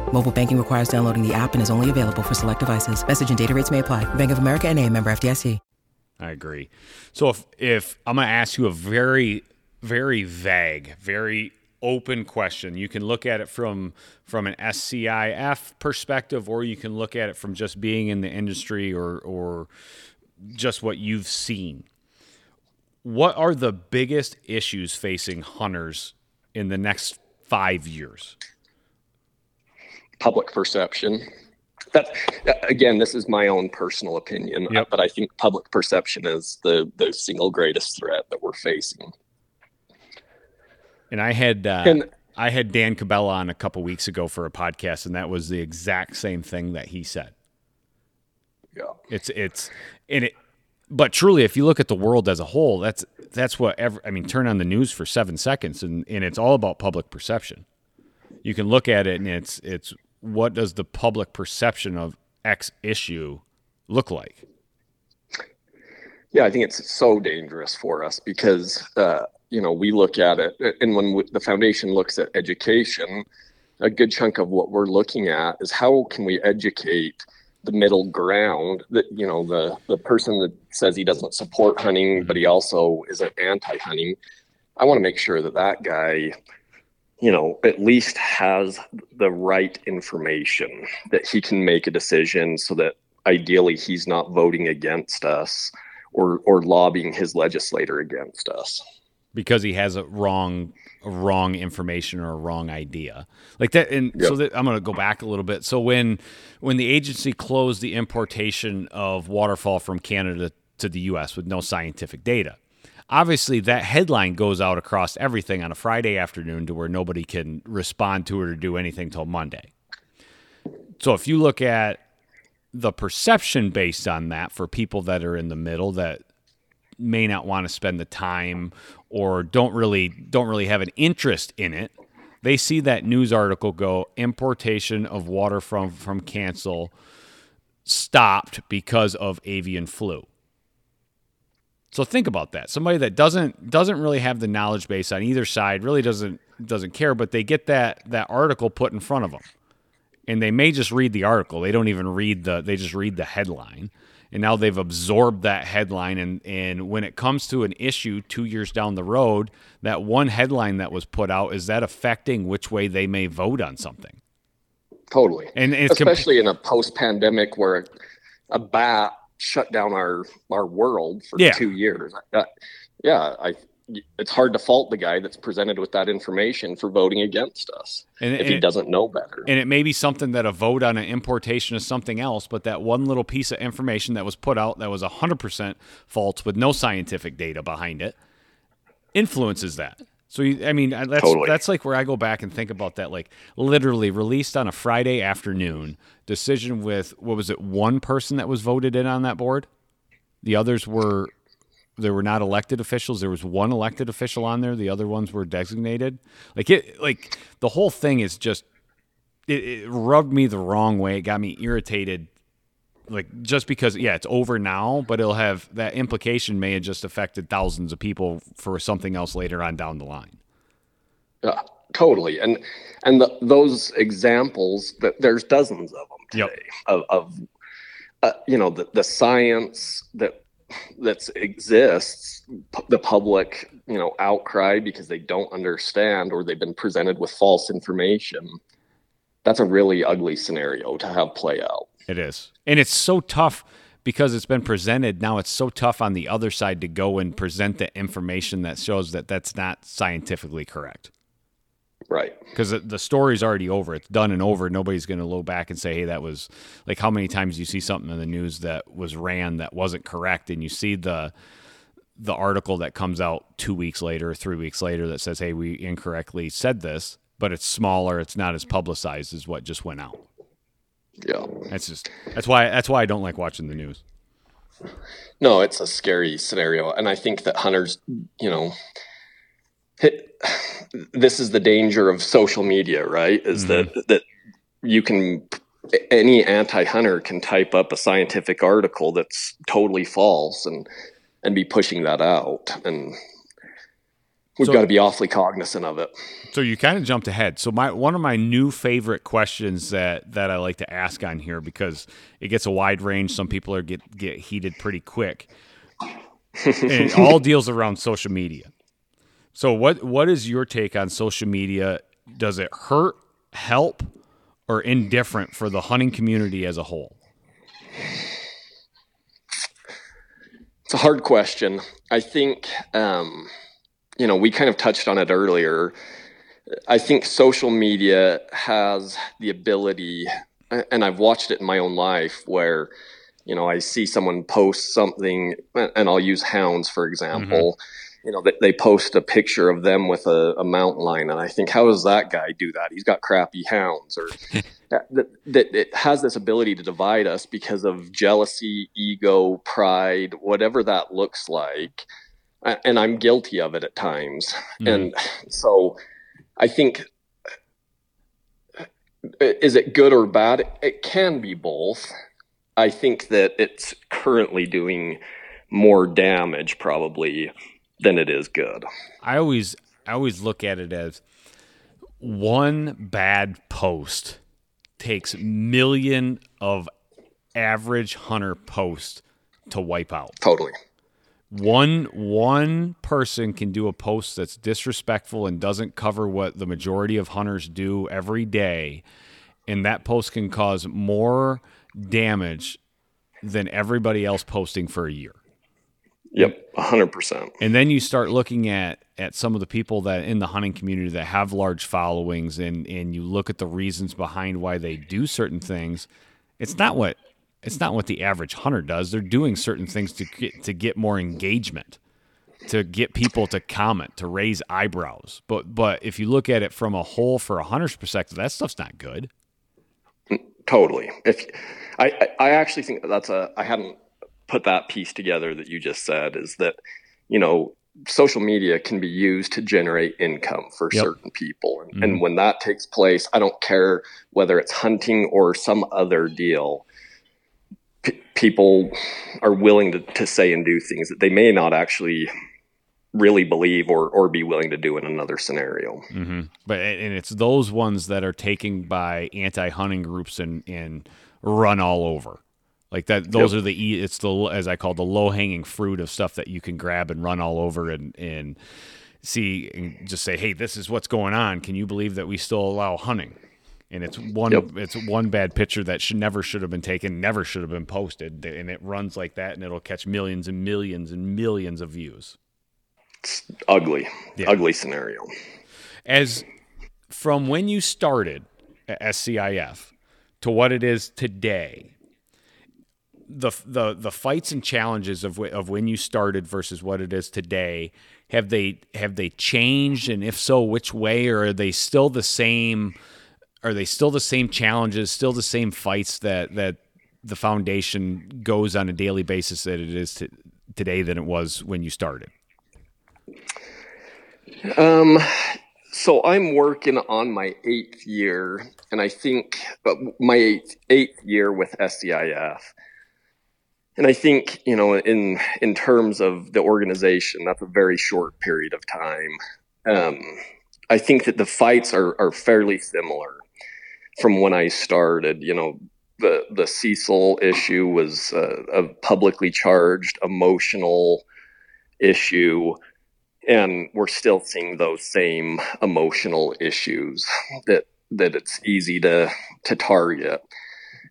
Mobile banking requires downloading the app and is only available for select devices. Message and data rates may apply. Bank of America NA, member FDIC. I agree. So if I'm going to ask you a very, very vague, very open question, you can look at it from an SCIF perspective, or you can look at it from just being in the industry or just what you've seen. What are the biggest issues facing hunters in the next 5 years? Public perception. That, again, this is my own personal opinion, but I think public perception is the single greatest threat that we're facing. And I had Dan Cabela on a couple weeks ago for a podcast, and that was the exact same thing that he said. Yeah, But truly, if you look at the world as a whole, that's what turn on the news for 7 seconds and it's all about public perception. You can look at it and it's what does the public perception of X issue look like? Yeah, I think it's so dangerous for us because, we look at it, and when the foundation looks at education, a good chunk of what we're looking at is how can we educate the middle ground, that the person that says he doesn't support hunting but he also isn't anti-hunting. I want to make sure that guy at least has the right information, that he can make a decision so that ideally he's not voting against us or lobbying his legislator against us because he has a wrong information or a wrong idea like that. And I'm going to go back a little bit. So when the agency closed the importation of waterfowl from Canada to the U.S. with no scientific data, obviously that headline goes out across everything on a Friday afternoon to where nobody can respond to it or do anything till Monday. So if you look at the perception based on that for people that are in the middle that may not want to spend the time or don't really have an interest in it, they see that news article go, importation of water from Cancel stopped because of avian flu. So think about that. Somebody that doesn't really have the knowledge base on either side, really doesn't care, but they get that article put in front of them. And they may just read the article. They don't even read they just read the headline. And now they've absorbed that headline. And when it comes to an issue 2 years down the road, that one headline that was put out, is that affecting which way they may vote on something? Totally. And it's especially in a post-pandemic where a bat shut down our world for 2 years. It's hard to fault the guy that's presented with that information for voting against us if he doesn't know better. And it may be something that a vote on an importation of something else, but that one little piece of information that was put out that was 100% false with no scientific data behind it influences that. So, that's like where I go back and think about that, like literally released on a Friday afternoon decision with, what was it, one person that was voted in on that board? The others were... There were not elected officials. There was one elected official on there. The other ones were designated. Like the whole thing is just, it rubbed me the wrong way. It got me irritated. Like just because, it's over now, but it'll have that implication may have just affected thousands of people for something else later on down the line. Yeah, totally. And those examples that there's dozens of them today. Yep. The science that exists, the public, outcry because they don't understand or they've been presented with false information. That's a really ugly scenario to have play out. It is. And it's so tough because it's been presented. Now it's so tough on the other side to go and present the information that shows that that's not scientifically correct. Right. Because the story's already over. It's done and over. Nobody's going to look back and say, hey, that was like, how many times you see something in the news that was ran that wasn't correct. And you see the article that comes out 2 weeks later, 3 weeks later that says, hey, we incorrectly said this, but it's smaller. It's not as publicized as what just went out. Yeah. That's why I don't like watching the news. No, it's a scary scenario. And I think that hunters, this is the danger of social media, right? Is mm-hmm. that you can, any anti-hunter can type up a scientific article that's totally false and be pushing that out. And we've got to be awfully cognizant of it. So you kind of jumped ahead. So one of my new favorite questions that I like to ask on here, because it gets a wide range. Some people get heated pretty quick. And it all deals around social media. So what is your take on social media? Does it hurt, help, or indifferent for the hunting community as a whole? It's a hard question. I think, we kind of touched on it earlier. I think social media has the ability, and I've watched it in my own life, where, I see someone post something, and I'll use hounds, for example, mm-hmm. They post a picture of them with a mountain lion, and I think, how does that guy do that? He's got crappy hounds, or that it has this ability to divide us because of jealousy, ego, pride, whatever that looks like. And I'm guilty of it at times. Mm-hmm. And so I think, is it good or bad? It can be both. I think that it's currently doing more damage probably than it is good. I always look at it as one bad post takes million of average hunter posts to wipe out. Totally. One person can do a post that's disrespectful and doesn't cover what the majority of hunters do every day, and that post can cause more damage than everybody else posting for a year. Yep, 100%. And then you start looking at some of the people that in the hunting community that have large followings, and you look at the reasons behind why they do certain things. It's not what the average hunter does. They're doing certain things to get more engagement. to get people to comment, to raise eyebrows. But if you look at it from a whole, for a hunter's perspective, that stuff's not good. Totally. If I actually think that's I hadn't put that piece together that you just said, is that, you know, social media can be used to generate income for certain people. And, and when that takes place, I don't care whether it's hunting or some other deal, people are willing to say and do things that they may not actually really believe or be willing to do in another scenario. Mm-hmm. But, and it's those ones that are taken by anti-hunting groups and run all over. Like that, those are the, it's the, as I call, the low-hanging fruit of stuff that you can grab and run all over and see and just say, hey, this is what's going on. Can you believe that we still allow hunting? And it's one, it's one bad picture that never should have been taken, never should have been posted. And it runs like that, and it'll catch millions and millions and millions of views. It's ugly, ugly scenario. As from when you started at SCIF to what it is today, the fights and challenges of when you started versus what it is today, have they changed, and if so, which way? Or are they still the same? Are they still the same challenges, still the same fights that the foundation goes on a daily basis that it is today than it was when you started? So I'm working on my 8th year, and I think my eighth year with SCIF. And I think, you know, in terms of the organization, that's a very short period of time. I think that the fights are fairly similar from when I started. You know, the Cecil issue was a publicly charged, emotional issue, and we're still seeing those same emotional issues that it's easy to target.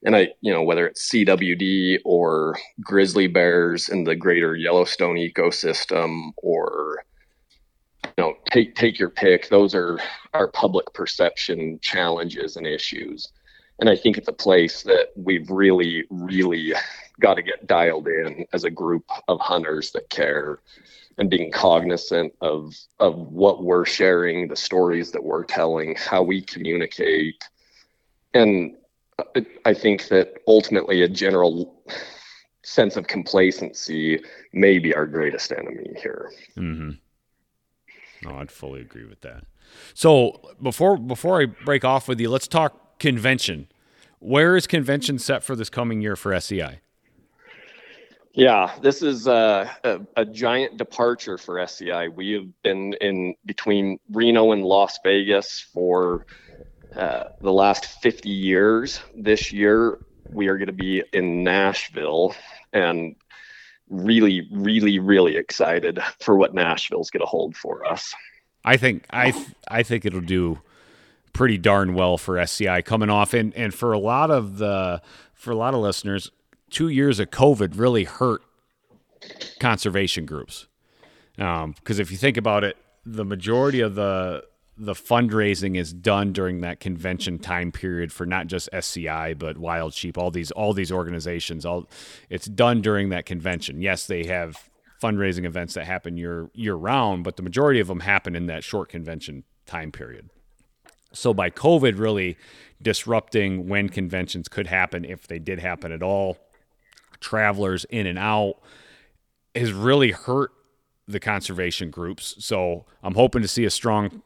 And I, you know, whether it's CWD or grizzly bears in the greater Yellowstone ecosystem, or, you know, take your pick, those are our public perception challenges and issues. And I think it's a place that we've really, really got to get dialed in as a group of hunters that care, and being cognizant of what we're sharing, the stories that we're telling, how we communicate. And I think that ultimately a general sense of complacency may be our greatest enemy here. Mm-hmm. No, I'd fully agree with that. So before I break off with you, let's talk convention. Where is convention set for this coming year for SCI? Yeah, this is a giant departure for SCI. We have been in between Reno and Las Vegas for the last 50 years. This year, we are going to be in Nashville, and really, really, really excited for what Nashville's going to hold for us. I think it'll do pretty darn well for SCI coming off, and for a lot of listeners, 2 years of COVID really hurt conservation groups, because if you think about it, the majority of the fundraising is done during that convention time period for not just SCI, but Wild Sheep, all these organizations, it's done during that convention. Yes, they have fundraising events that happen year round, but the majority of them happen in that short convention time period. So by COVID really disrupting when conventions could happen, if they did happen at all, travelers in and out, has really hurt the conservation groups. So I'm hoping to see a strong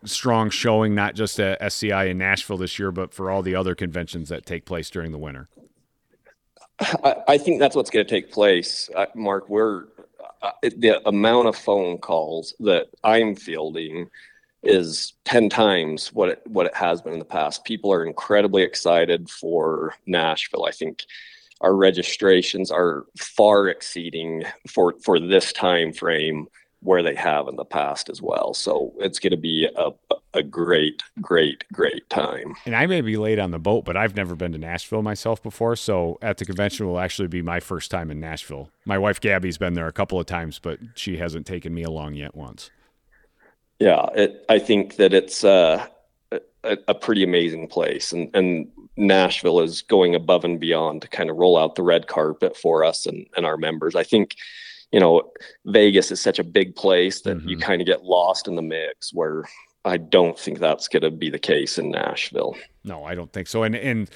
showing, not just at SCI in Nashville this year, but for all the other conventions that take place during the winter. I think that's what's going to take place. Mark, the amount of phone calls that I'm fielding is 10 times what it has been in the past. People are incredibly excited for Nashville. I think our registrations are far exceeding for this time frame where they have in the past as well. So it's going to be a great, great, great time. And I may be late on the boat, but I've never been to Nashville myself before. So at the convention will actually be my first time in Nashville. My wife, Gabby's been there a couple of times, but she hasn't taken me along yet once. Yeah. I think that it's a pretty amazing place. And Nashville is going above and beyond to kind of roll out the red carpet for us and our members. I think, you know, Vegas is such a big place that you kind of get lost in the mix, where I don't think that's going to be the case in Nashville. No, I don't think so. And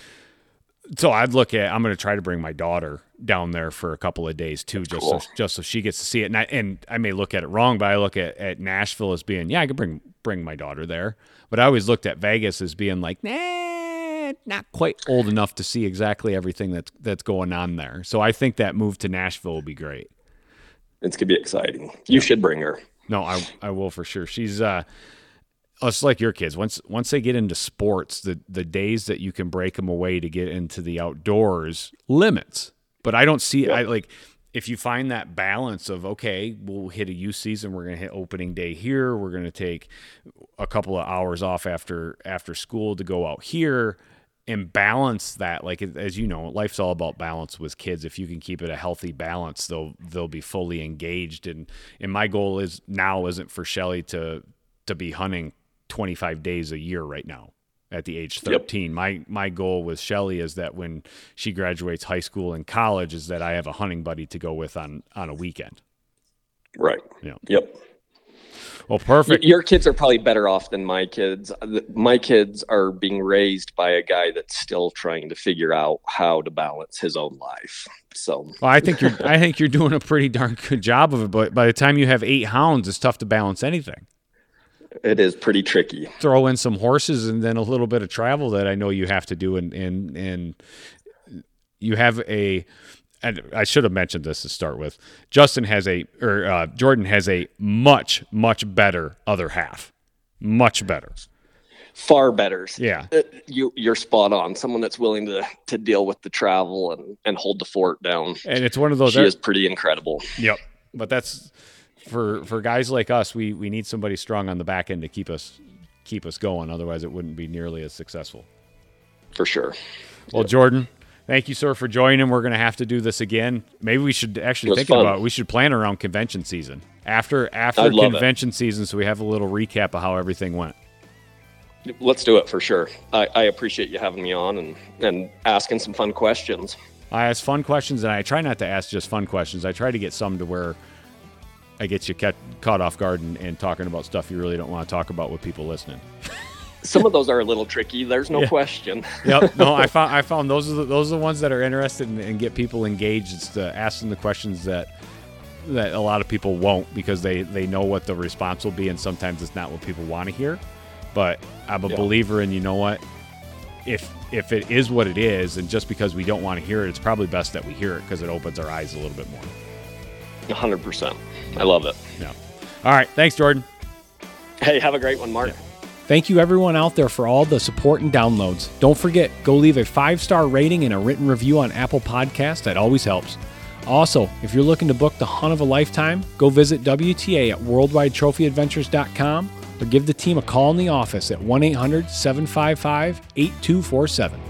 so I'd look at, I'm going to try to bring my daughter down there for a couple of days too, so she gets to see it. And I may look at it wrong, but I look at Nashville as being, I could bring my daughter there. But I always looked at Vegas as being like, not quite old enough to see exactly everything that's going on there. So I think that move to Nashville will be great. It's going to be exciting. You should bring her. No, I will for sure. She's, it's like your kids. Once they get into sports, the days that you can break them away to get into the outdoors limits. But I don't see, I like, if you find that balance of, okay, we'll hit a youth season, we're going to hit opening day here, we're going to take a couple of hours off after school to go out here and balance that. Like, as you know, life's all about balance with kids. If you can keep it a healthy balance, they'll be fully engaged. And my goal is now isn't for Shelly to be hunting 25 days a year right now at the age 13. Yep. My goal with Shelly is that when she graduates high school and college is that I have a hunting buddy to go with on a weekend. Right. Yeah. Yep. Well, perfect. Your kids are probably better off than my kids. My kids are being raised by a guy that's still trying to figure out how to balance his own life. So well, I think you're doing a pretty darn good job of it, but by the time you have 8 hounds, it's tough to balance anything. It is pretty tricky. Throw in some horses and then a little bit of travel that I know you have to do. And you have and I should have mentioned this to start with. Jordan has a much, much better other half. Much better. Far better. Yeah. You're spot on. Someone that's willing to deal with the travel and hold the fort down. And it's one of those. She is pretty incredible. Yep. But that's... For guys like us, we need somebody strong on the back end to keep us going. Otherwise, it wouldn't be nearly as successful. For sure. Well, yep. Jordan, thank you, sir, for joining. We're going to have to do this again. Maybe we should actually think fun. About it. We should plan around convention season. After convention season, so we have a little recap of how everything went. Let's do it for sure. I appreciate you having me on and asking some fun questions. I ask fun questions, and I try not to ask just fun questions. I try to get some to where I get you caught off guard and talking about stuff you really don't want to talk about with people listening. Some of those are a little tricky. There's no question. Yep. No, I found those are the ones that are interested and get people engaged. It's to ask them the questions that a lot of people won't, because they know what the response will be, and sometimes it's not what people want to hear. But I'm a believer in, you know what, if it is what it is, and just because we don't want to hear it, it's probably best that we hear it because it opens our eyes a little bit more. 100%. I love it. Yeah. All right. Thanks, Jordan. Hey, have a great one, Mark. Yeah. Thank you, everyone out there, for all the support and downloads. Don't forget, go leave a 5-star rating and a written review on Apple Podcasts. That always helps. Also, if you're looking to book the hunt of a lifetime, go visit WTA at worldwidetrophyadventures.com or give the team a call in the office at 1-800-755-8247.